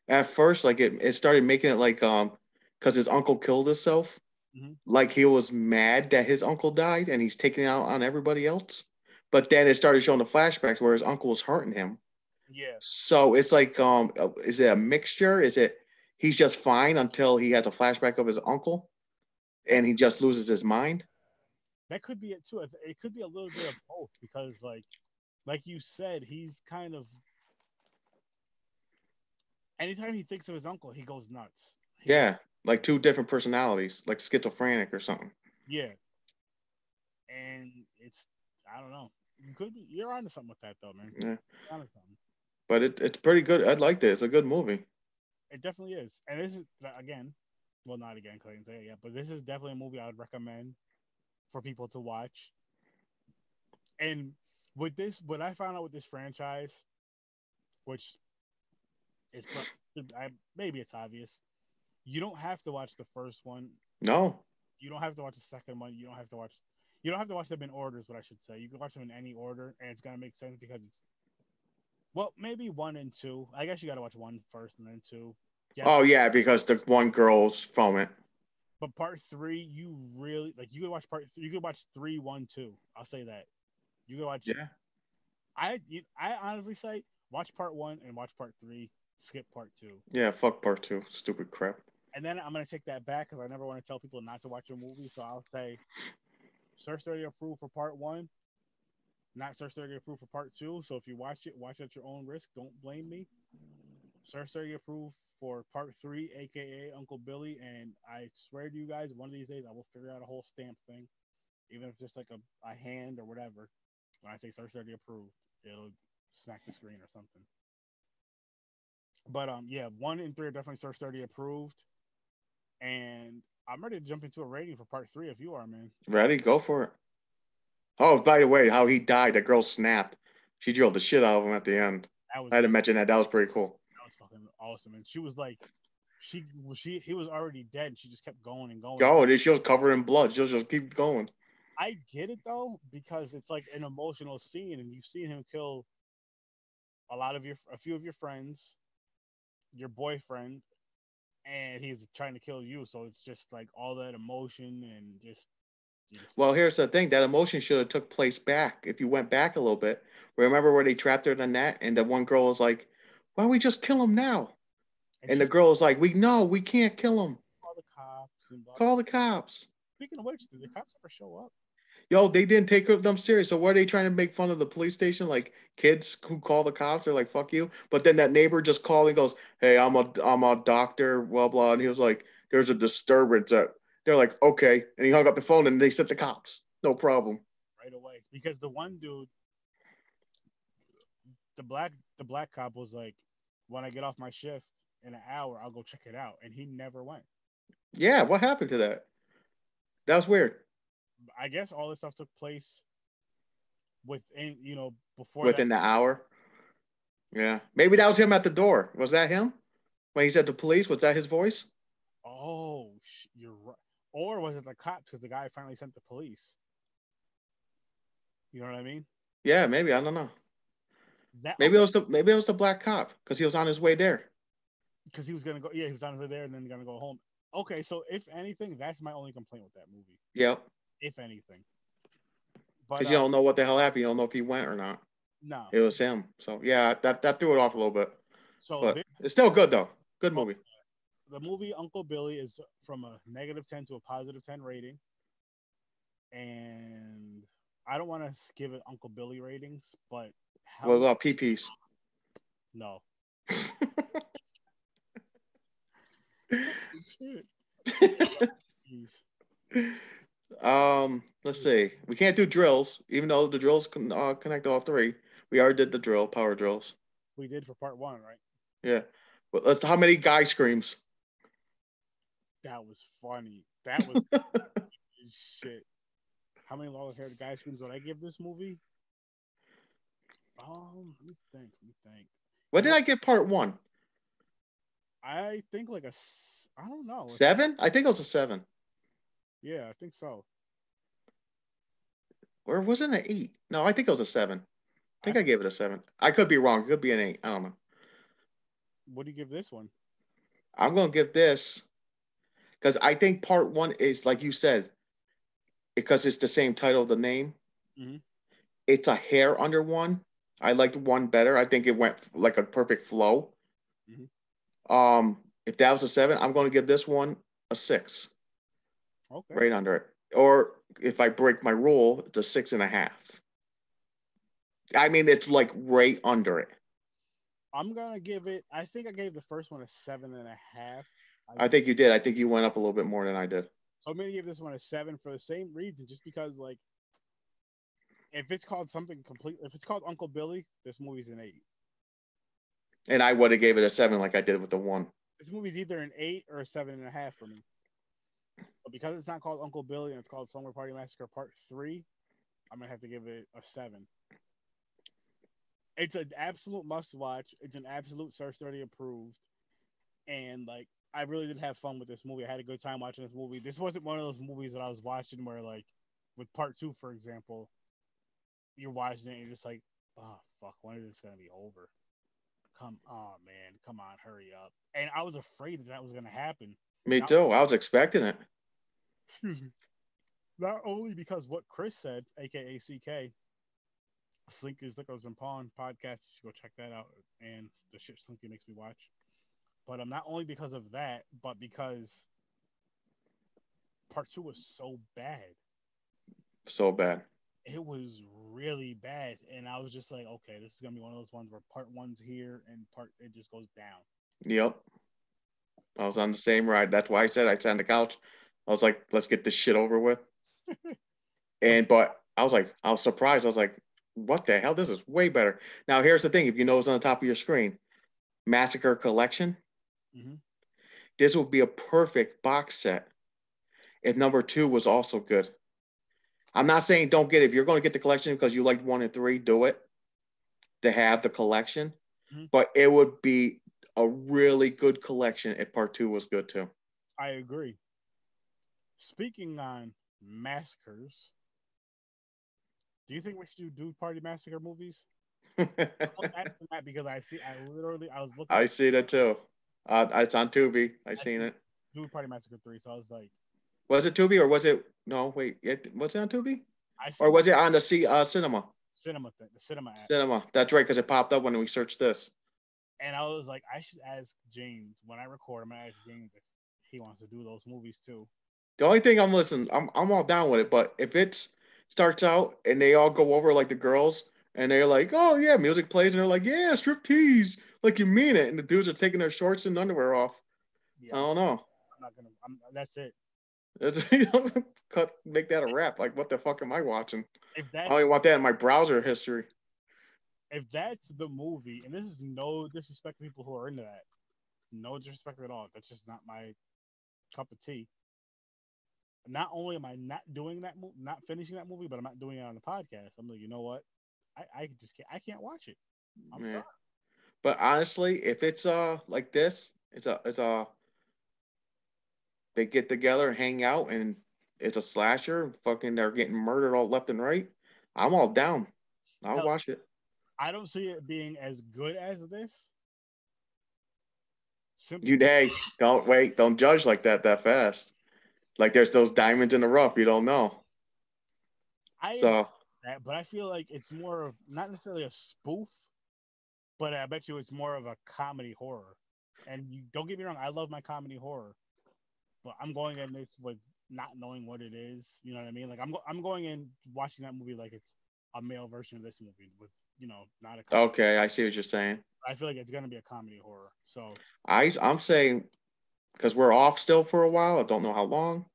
at first, like, it, it started making it like, um, because his uncle killed himself. Mm-hmm. Like he was mad that his uncle died and he's taking it out on everybody else. But then it started showing the flashbacks where his uncle was hurting him. Yeah. So it's like, um, is it a mixture? Is it he's just fine until he has a flashback of his uncle and he just loses his mind? That could be it too. It could be a little bit of both because like, like you said, he's kind of, anytime he thinks of his uncle, he goes nuts. He yeah. Like two different personalities, like schizophrenic or something. Yeah. And it's, I don't know. You could be, you're onto something with that though, man. Yeah. You're onto something. But it, it's pretty good. I liked it. It's a good movie. It definitely is. And this is, again, well, not again, because I didn't say it yet, but this is definitely a movie I would recommend for people to watch. And with this, what I found out with this franchise, which is, I, maybe it's obvious. You don't have to watch the first one. No. You don't have to watch the second one. You don't have to watch. You don't have to watch them in order is what I should say. You can watch them in any order, and it's gonna make sense because it's. Well, maybe one and two. I guess you gotta watch one first and then two. Yes. Oh yeah, because the one girl's from it. But part three, you really like. You could watch part. You could watch three, one, two. I'll say that. You could watch. Yeah. I you, I honestly say watch part one and watch part three. Skip part two. Yeah, fuck part two. Stupid crap. And then I'm going to take that back because I never want to tell people not to watch a movie. So I'll say Surf thirty approved for part one, not Surf thirty approved for part two. So if you watch it, watch it at your own risk. Don't blame me. Surf thirty approved for part three, a k a. Uncle Billy. And I swear to you guys, one of these days I will figure out a whole stamp thing, even if it's just like a, a hand or whatever. When I say Surf thirty approved, it'll smack the screen or something. But um, yeah, one and three are definitely Surf thirty approved. And I'm ready to jump into a rating for part three if you are, man. Ready? Go for it. Oh, by the way, how he died. That girl snapped. She drilled the shit out of him at the end. That was, I had to mention that. That was pretty cool. That was fucking awesome. And she was like, she, she, he was already dead. And she just kept going and going. Oh, she was covered in blood. She was just keep going. I get it, though, because it's like an emotional scene. And you've seen him kill a lot of your, a few of your friends, your boyfriend, and he's trying to kill you. So it's just like all that emotion and just. Yes. Well, here's the thing. That emotion should have took place back. If you went back a little bit, remember where they trapped her in the net? And the one girl was like, why don't we just kill him now? And, and the girl was like, we no, we can't kill him. Call the cops. And call the cops. Speaking of which, did the cops ever show up? Yo, they didn't take them serious. So what are they trying to make fun of the police station? Like kids who call the cops are like, fuck you. But then that neighbor just called and goes, hey, I'm a, I'm a doctor, blah, blah. And he was like, there's a disturbance at. They're like, okay. And he hung up the phone and they sent the cops. No problem. Right away. Because the one dude, the black the black cop was like, when I get off my shift in an hour, I'll go check it out. And he never went. Yeah, what happened to that? That was weird. I guess all this stuff took place within, you know, before. Within that- the hour? Yeah. Maybe that was him at the door. Was that him? When he said the police, was that his voice? Oh, you're right. Or was it the cops because the guy finally sent the police? You know what I mean? Yeah, maybe. I don't know. That maybe it was the maybe it was the black cop because he was on his way there. Because he was gonna go. Yeah, he was on his way there and then gonna go home. Okay, so if anything, that's my only complaint with that movie. Yeah. If anything. Because you um, don't know what the hell happened. You don't know if he went or not. No. It was him. So yeah, that that threw it off a little bit. So this, it's still good though. Good movie. The movie Uncle Billy is from a negative ten to a positive ten rating. And I don't want to give it Uncle Billy ratings, but... How what about P Ps? No. um, let's see. We can't do drills, even though the drills can uh, connect all three. We already did the drill, power drills. We did for part one, right? Yeah. Well, let's, how many guy screams? That was funny. That was shit. How many long-haired guy screams would I give this movie? Um, let me think. Let me think. What did I give part one? I think like a, I don't know. Seven? I think it was a seven. Yeah, I think so. Or was it an eight? No, I think it was a seven. I think I, I gave it a seven. I could be wrong. It could be an eight. I don't know. What do you give this one? I'm going to give this. Because I think part one is, like you said, because it's the same title, the name, mm-hmm. It's a hair under one. I liked one better. I think it went like a perfect flow. Mm-hmm. Um, if that was a seven, I'm going to give this one a six. Okay. Right under it. Or if I break my rule, it's a six and a half. I mean, it's like right under it. I'm going to give it, I think I gave the first one a seven and a half. I think you did. I think you went up a little bit more than I did. So I'm going to give this one a seven for the same reason, just because, like, if it's called something complete, if it's called Uncle Billy, this movie's an eight. And I would have gave it a seven like I did with the one. This movie's either an eight or a seven and a half for me. But because it's not called Uncle Billy and it's called Slumber Party Massacre Part three, I'm going to have to give it a seven. It's an absolute must-watch. It's an absolute Surf thirty approved. And, like, I really did have fun with this movie. I had a good time watching this movie. This wasn't one of those movies that I was watching where, like, with part two, for example, you're watching it and you're just like, oh, fuck, when is this going to be over? Come on, man. Come on, hurry up. And I was afraid that that was going to happen. Me too. I was expecting it. Excuse me. Not only because what Chris said, a k a. C K, Slinky, Slickers, and Pawn podcast, you should go check that out. And the shit Slinky makes me watch. But um, not only because of that, but because part two was so bad. So bad. It was really bad. And I was just like, okay, this is going to be one of those ones where part one's here and part it just goes down. Yep. I was on the same ride. That's why I said I sat on the couch. I was like, let's get this shit over with. and, but I was like, I was surprised. I was like, what the hell? This is way better. Now, here's the thing. If you notice on the top of your screen, Massacre collection. Mm-hmm. This would be a perfect box set if number two was also good. I'm not saying don't get it. If you're going to get the collection because you liked one and three, do it to have the collection. Mm-hmm. But it would be a really good collection if part two was good too. I agree. Speaking on massacres, do you think we should do Party Massacre movies? I'm asking that because I see, I literally, I was looking. I see that too. Uh, it's on Tubi. I, I seen it. Dude, Party Massacre three. So I was like, was it Tubi or was it? No, wait. It was it on Tubi? I or was it on the C, uh, cinema? Cinema thing. The cinema. App. Cinema. That's right, because it popped up when we searched this. And I was like, I should ask James when I record. I'm gonna ask James if he wants to do those movies too. The only thing I'm listening, I'm I'm all down with it. But if it starts out and they all go over like the girls. And they're like, oh, yeah, music plays. And they're like, yeah, striptease. Like, you mean it. And the dudes are taking their shorts and underwear off. Yeah, I don't know. I'm not going to. That's it. That's, you know, cut, make that a wrap. Like, what the fuck am I watching? If I only want that in my browser history. If that's the movie, and this is no disrespect to people who are into that. No disrespect at all. That's just not my cup of tea. Not only am I not doing that movie, not finishing that movie, but I'm not doing it on the podcast. I'm like, you know what? I, I just can't, I can't watch it. I'm yeah. But honestly, if it's uh like this, it's a it's a they get together, hang out, and it's a slasher. Fucking, they're getting murdered all left and right. I'm all down. I'll now, watch it. I don't see it being as good as this. Simply- you hey, don't wait, don't judge like that that fast. Like there's those diamonds in the rough. You don't know. I so. That, but I feel like it's more of not necessarily a spoof, but I bet you it's more of a comedy horror. And you, don't get me wrong, I love my comedy horror, but I'm going in this with not knowing what it is. You know what I mean? Like I'm I'm going in watching that movie like it's a male version of this movie with, you know, not a. Comedy okay, horror. I see what you're saying. I feel like it's gonna be a comedy horror. So I I'm saying because we're off still for a while. I don't know how long.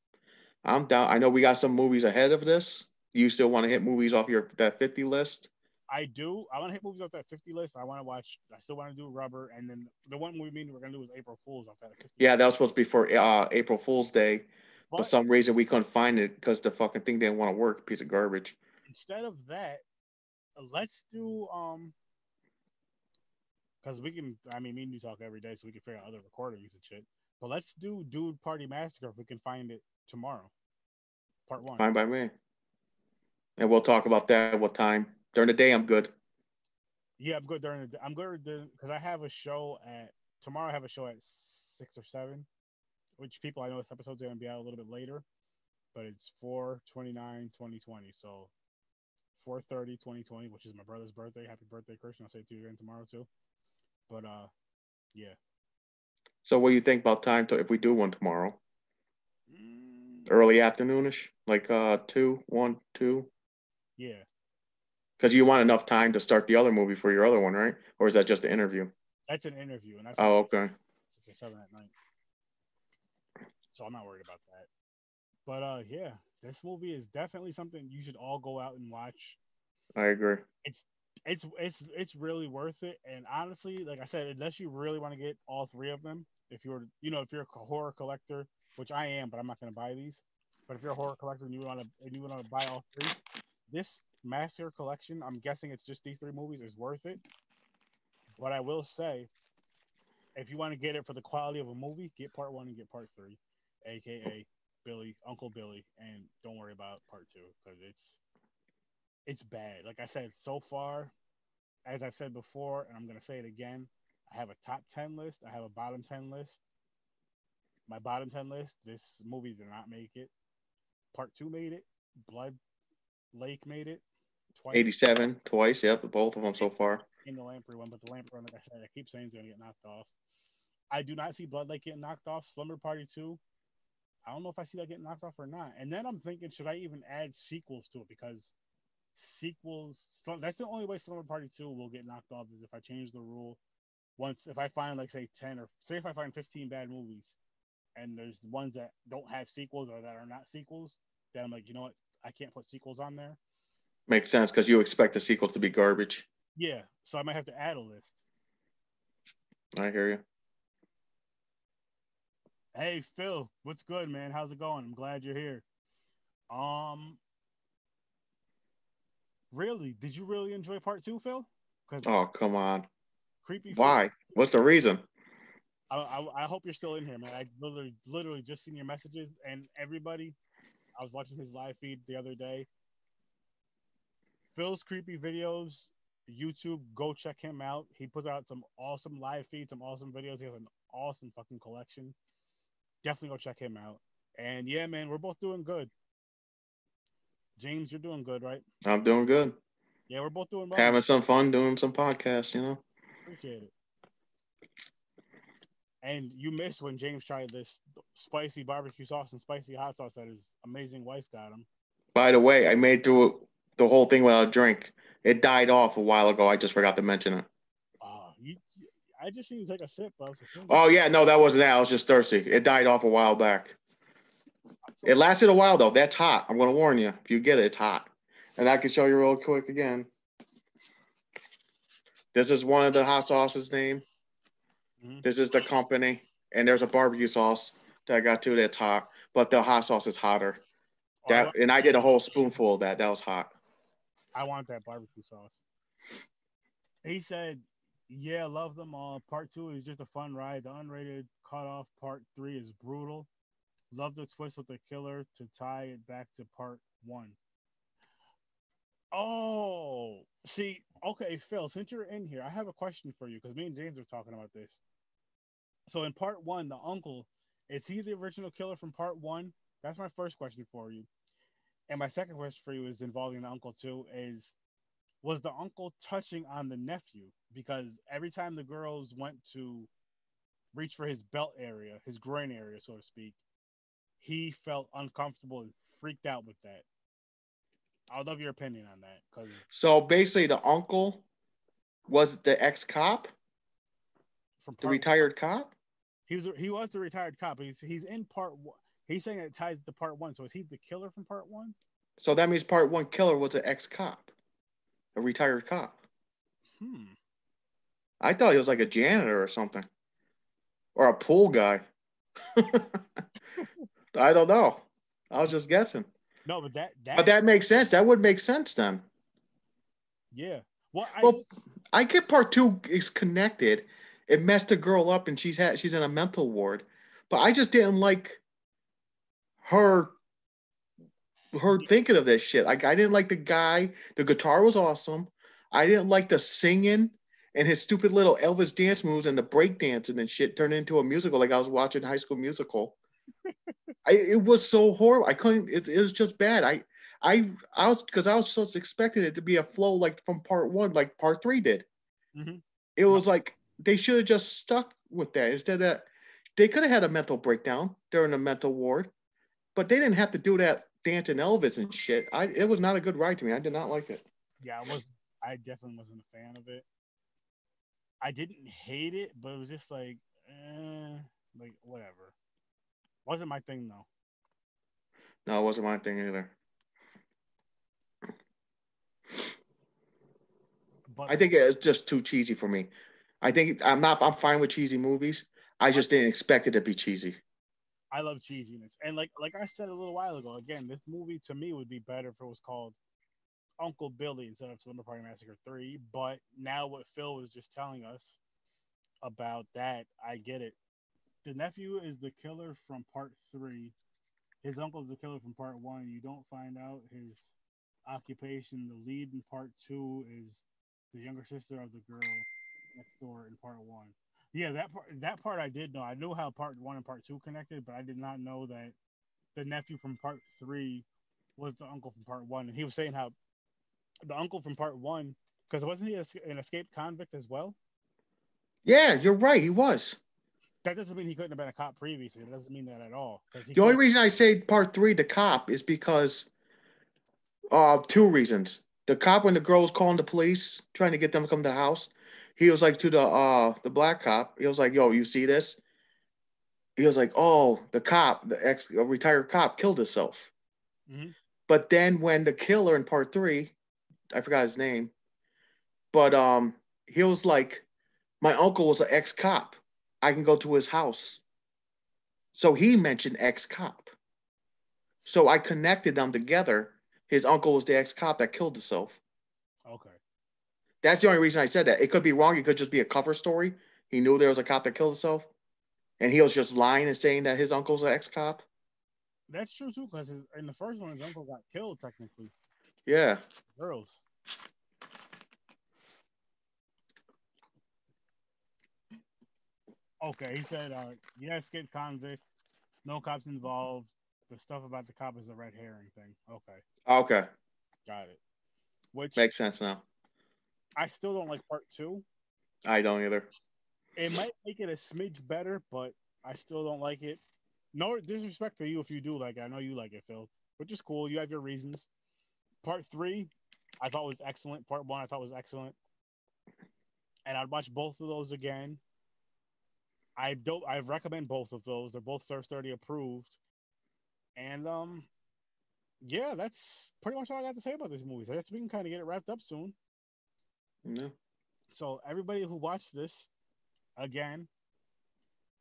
I'm down. I know we got some movies ahead of this. You still want to hit movies off your that fifty list? I do. I want to hit movies off that fifty list. I want to watch. I still want to do Rubber, and then the one movie meeting we're gonna do is April Fool's off that fifty. Yeah, that was supposed to be for uh, April Fool's Day, but for some reason we couldn't find it because the fucking thing didn't want to work. Piece of garbage. Instead of that, let's do um, because we can. I mean, me and you talk every day, so we can figure out other recordings and shit. But let's do Dude Party Massacre if we can find it tomorrow, part one. Fine by me. And we'll talk about that. What time during the day? I'm good. Yeah, I'm good during the day. I'm good because I have a show at tomorrow. I have a show at six or seven, which people I know this episode's going to be out a little bit later, but it's four twenty-nine twenty twenty. So four thirty twenty twenty, which is my brother's birthday. Happy birthday, Christian! I'll say it to you again tomorrow too. But uh, yeah. So what do you think about time to, if we do one tomorrow? Mm. Early afternoonish, like uh, two, one, two. Yeah. Because you want enough time to start the other movie for your other one, right? Or is that just an interview? That's an interview. And that's oh, okay. Six or seven at night. So I'm not worried about that. But uh, yeah, this movie is definitely something you should all go out and watch. I agree. It's it's it's it's really worth it. And honestly, like I said, unless you really want to get all three of them, if you're you know if you're a horror collector, which I am, but I'm not going to buy these. But if you're a horror collector and you want to and you want to buy all three. This master collection, I'm guessing it's just these three movies, is worth it. But I will say, if you want to get it for the quality of a movie, get part one and get part three, aka Billy, Uncle Billy, and don't worry about part two because it's it's bad. Like I said, so far, as I've said before, and I'm gonna say it again, I have a top ten list, I have a bottom ten list. My bottom ten list, this movie did not make it. Part two made it. Blood Lake made it twice. eighty-seven twice, yep, both of them so far. In the Lamprey one, but the Lamprey one, like I said, I keep saying it's going to get knocked off. I do not see Blood Lake getting knocked off. Slumber Party two, I don't know if I see that getting knocked off or not. And then I'm thinking, should I even add sequels to it? Because sequels, that's the only way Slumber Party two will get knocked off is if I change the rule. Once, if I find, like, say, ten or say if I find fifteen bad movies and there's ones that don't have sequels or that are not sequels, then I'm like, you know what? I can't put sequels on there. Makes sense because you expect the sequels to be garbage. Yeah, so I might have to add a list. I hear you. Hey, Phil, what's good, man? How's it going? I'm glad you're here. Um, really? Did you really enjoy part two, Phil? Oh, come on. Creepy. Why? Phil. What's the reason? I, I I hope you're still in here, man. I literally, literally just seen your messages, and everybody. I was watching his live feed the other day. Phil's Creepy Videos, YouTube. Go check him out. He puts out some awesome live feeds, some awesome videos. He has an awesome fucking collection. Definitely go check him out. And yeah, man, we're both doing good. James, you're doing good, right? I'm doing good. Yeah, we're both doing well. Having some fun doing some podcasts, you know? Appreciate it. And you missed when James tried this spicy barbecue sauce and spicy hot sauce that his amazing wife got him. By the way, I made through the whole thing without a drink. It died off a while ago. I just forgot to mention it. Uh, you, I just need to take a sip. I was like, oh, yeah. No, that wasn't that. I was just thirsty. It died off a while back. It lasted a while, though. That's hot. I'm going to warn you. If you get it, it's hot. And I can show you real quick again. This is one of the hot sauces name. Mm-hmm. This is the company. And there's a barbecue sauce that I got to that's hot. But the hot sauce is hotter. That, oh, and I did a whole spoonful of that. That was hot. I want that barbecue sauce. He said, yeah, love them all. Part two is just a fun ride. The unrated cutoff part three is brutal. Love the twist with the killer to tie it back to part one. Oh, see, okay, Phil, since you're in here, I have a question for you because me and James are talking about this. So in part one, the uncle, is he the original killer from part one? That's my first question for you. And my second question for you is involving the uncle too, is was the uncle touching on the nephew? Because every time the girls went to reach for his belt area, his groin area, so to speak, he felt uncomfortable and freaked out with that. I would love your opinion on that. Cause... So basically the uncle was the ex-cop? From the retired cop? He was he was the retired cop. He's, he's in part one. He's saying it ties to part one. So is he the killer from part one? So that means part one killer was an ex-cop. A retired cop. Hmm. I thought he was like a janitor or something. Or a pool guy. I don't know. I was just guessing. No, but that, that but that makes sense. That would make sense then. Yeah. Well, I, well, I get part two is connected. It messed the girl up, and she's had she's in a mental ward. But I just didn't like her her thinking of this shit. I I didn't like the guy. The guitar was awesome. I didn't like the singing and his stupid little Elvis dance moves and the break dancing and shit turned into a musical like I was watching High School Musical. I, it was so horrible. I couldn't. It, it was just bad. I, I, I was because I was just expecting it to be a flow like from part one, like part three did. Mm-hmm. It was like they should have just stuck with that instead of. They could have had a mental breakdown during a mental ward, but they didn't have to do that dancing Elvis and shit. I it was not a good ride to me. I did not like it. Yeah, I was. I definitely wasn't a fan of it. I didn't hate it, but it was just like, eh, like whatever. Wasn't my thing, though. No, it wasn't my thing either. But I think it's just too cheesy for me. I think I'm not. I'm fine with cheesy movies. I just didn't expect it to be cheesy. I love cheesiness, and like like I said a little while ago, again, this movie to me would be better if it was called Uncle Billy instead of Slumber Party Massacre three. But now, what Phil was just telling us about that, I get it. The nephew is the killer from part three. His uncle is the killer from part one. You don't find out his occupation. The lead in part two is the younger sister of the girl next door in part one. Yeah, that part, that part I did know. I knew how part one and part two connected, but I did not know that the nephew from part three was the uncle from part one. And he was saying how the uncle from part one, because wasn't he an escaped convict as well? Yeah, you're right. He was. That doesn't mean he couldn't have been a cop previously. It doesn't mean that at all. The only reason I say part three, the cop, is because uh, two reasons. The cop, when the girl was calling the police, trying to get them to come to the house, he was like to the uh, the black cop. He was like, yo, you see this? He was like, oh, the cop, the ex a retired cop killed himself. Mm-hmm. But then when the killer in part three, I forgot his name, but um, he was like, My uncle was an ex-cop. I can go to his house. So he mentioned ex-cop. So I connected them together. His uncle was the ex-cop that killed himself. Okay. That's the only reason I said that. It could be wrong. It could just be a cover story. He knew there was a cop that killed himself, and he was just lying and saying that his uncle's an ex-cop. That's true, too, because in the first one, his uncle got killed, technically. Yeah. Girls. Okay, he said, uh, yes, kid convict, no cops involved. The stuff about the cop is a red herring thing. Okay. Okay. Got it. Which makes sense now. I still don't like part two. I don't either. It might make it a smidge better, but I still don't like it. No disrespect to you if you do like it. I know you like it, Phil, which is cool. You have your reasons. Part three, I thought was excellent. Part one, I thought was excellent. And I'd watch both of those again. I don't. I recommend both of those. They're both Surf thirty approved. And um, yeah, that's pretty much all I got to say about this movie. So I guess we can kind of get it wrapped up soon. Yeah. So everybody who watched this, again,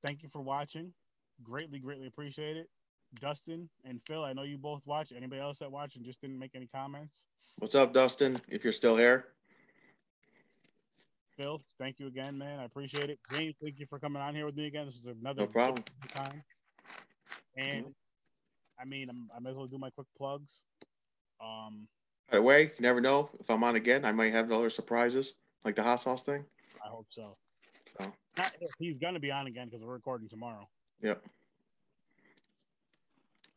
thank you for watching. Greatly, greatly appreciate it. Dustin and Phil, I know you both watch. Anybody else that watched and just didn't make any comments? What's up, Dustin? If you're still here. Phil, thank you again, man. I appreciate it. James, thank you for coming on here with me again. This was another no problem. time. And I mean, I'm, I might as well do my quick plugs. Um, By the way, you never know. If I'm on again, I might have other surprises, like the hot sauce thing. I hope so. so. Not if he's going to be on again, because we're recording tomorrow. Yep.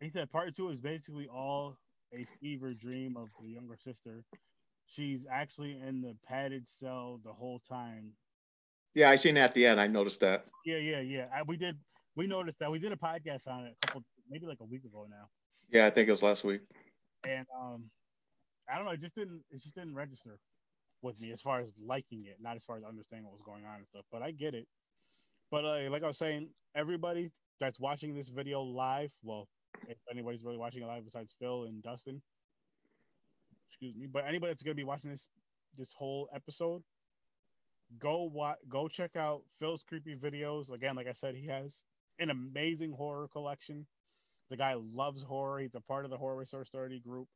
He said part two is basically all a fever dream of the younger sister. She's actually in the padded cell the whole time. Yeah, I seen that at the end. I noticed that. Yeah, yeah, yeah. I, we did. We noticed that. We did a podcast on it a couple, maybe like a week ago now. Yeah, I think it was last week. And um, I don't know. It just didn't. It just didn't register with me as far as liking it, not as far as understanding what was going on and stuff. But I get it. But uh, like I was saying, everybody that's watching this video live, well, if anybody's really watching it live besides Phil and Dustin, excuse me, but anybody that's going to be watching this this whole episode, go watch, go check out Phil's Creepy Videos. Again, like I said, he has an amazing horror collection. The guy loves horror. He's a part of the Horror Research thirty group.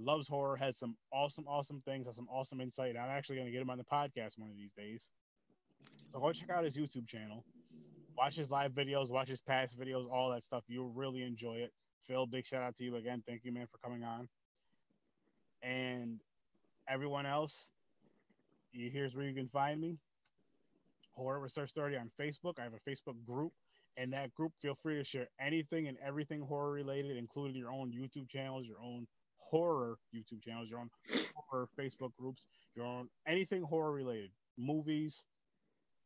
Loves horror, has some awesome, awesome things, has some awesome insight. I'm actually going to get him on the podcast one of these days. So go check out his YouTube channel. Watch his live videos, watch his past videos, all that stuff. You'll really enjoy it. Phil, big shout out to you again. Thank you, man, for coming on. And everyone else, here's where you can find me. Horror Research thirty on Facebook. I have a Facebook group. And that group, feel free to share anything and everything horror-related, including your own YouTube channels, your own horror YouTube channels, your own horror Facebook groups, your own anything horror-related. Movies,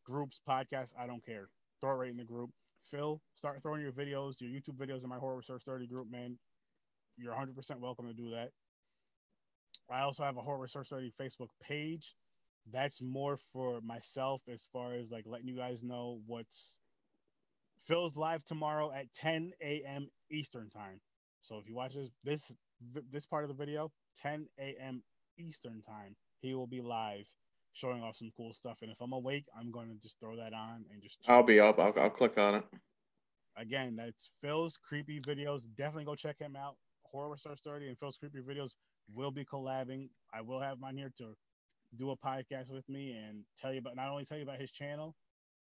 groups, podcasts, I don't care. Throw it right in the group. Phil, start throwing your videos, your YouTube videos in my Horror Research thirty group, man. You're one hundred percent welcome to do that. I also have a Horror Research thirty Facebook page. That's more for myself as far as like letting you guys know what's Phil's live tomorrow at ten a.m. Eastern time. So if you watch this this this part of the video, ten a.m. Eastern time, he will be live showing off some cool stuff. And if I'm awake, I'm going to just throw that on and just... I'll be up. I'll, I'll click on it. Again, that's Phil's Creepy Videos. Definitely go check him out. Horror Research thirty and Phil's Creepy Videos will be collabing. I will have him on here to do a podcast with me and tell you about... Not only tell you about his channel,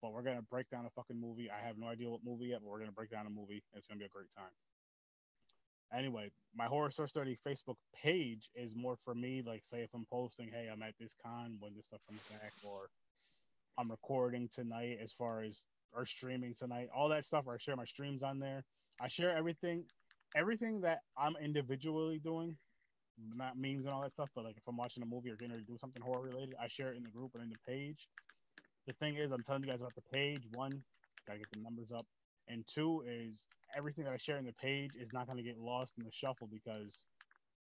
but we're going to break down a fucking movie. I have no idea what movie yet, but we're going to break down a movie. It's going to be a great time. Anyway, my Horror Source thirty Facebook page is more for me, like, say if I'm posting, hey, I'm at this con when this stuff comes back, or I'm recording tonight as far as, or streaming tonight, all that stuff, or I share my streams on there. I share everything, everything that I'm individually doing, not memes and all that stuff, but, like, if I'm watching a movie or going to do something horror-related, I share it in the group and in the page. The thing is, I'm telling you guys about the page. One, gotta get the numbers up. And two is everything that I share in the page is not going to get lost in the shuffle because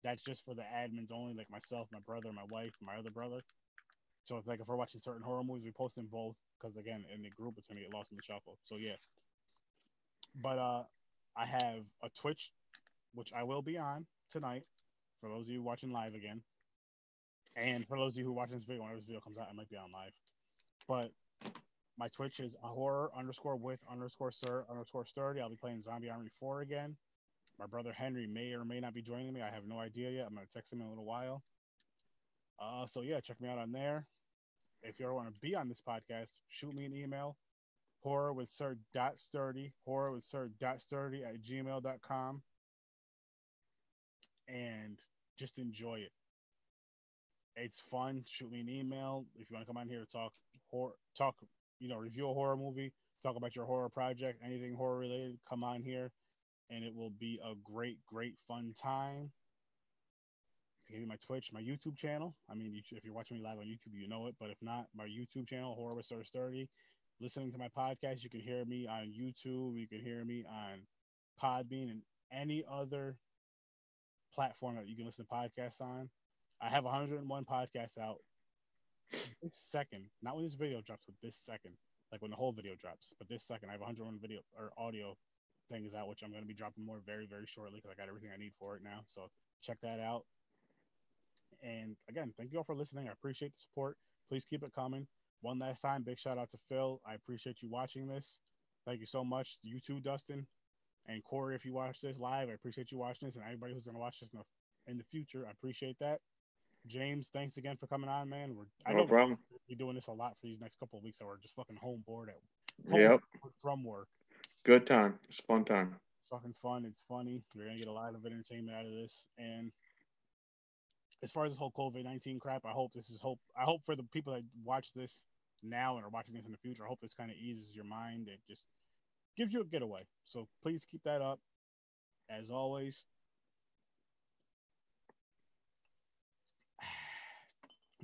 that's just for the admins only, like myself, my brother, my wife, my other brother. So it's like if we're watching certain horror movies, we post them both because, again, in the group, it's going to get lost in the shuffle. So, yeah. But uh, I have a Twitch, which I will be on tonight for those of you watching live again. And for those of you who are watching this video, whenever this video comes out, I might be on live. But My Twitch is horror underscore with underscore sir underscore sturdy. I'll be playing Zombie Army four again. My brother Henry may or may not be joining me. I have no idea yet. I'm going to text him in a little while. Uh, so, yeah, check me out on there. If you ever want to be on this podcast, shoot me an email. Horror with Sir dot sturdy. Horror with Sir dot sturdy at gmail dot com. And just enjoy it. It's fun. Shoot me an email. If you want to come on here and talk, horror, talk, you know, review a horror movie, talk about your horror project, anything horror related, come on here. And it will be a great, great fun time. I give you my Twitch, my YouTube channel. I mean, if you're watching me live on YouTube, you know it. But if not, my YouTube channel, Horror with Surf thirty. Listening to my podcast, you can hear me on YouTube. You can hear me on Podbean and any other platform that you can listen to podcasts on. I have one hundred one podcasts out this second. Not when this video drops, but this second. Like when the whole video drops. But this second, I have one hundred one video or audio things out, which I'm going to be dropping more very, very shortly because I got everything I need for it now. So check that out. And again, thank you all for listening. I appreciate the support. Please keep it coming. One last time, big shout out to Phil. I appreciate you watching this. Thank you so much. You too, Dustin. And Corey, if you watch this live, I appreciate you watching this. And everybody who's going to watch this in the, in the future, I appreciate that. James, thanks again for coming on, man. We're, I no know problem. You're doing this a lot for these next couple of weeks that we're just fucking home bored at home yep. from work. Good time. It's a fun time. It's fucking fun. It's funny. You're going to get a lot of entertainment out of this. And as far as this whole COVID nineteen crap, I hope this is hope. I hope for the people that watch this now and are watching this in the future, I hope this kind of eases your mind. It just gives you a getaway. So please keep that up. As always,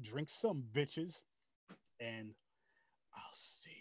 drink some bitches, and I'll see.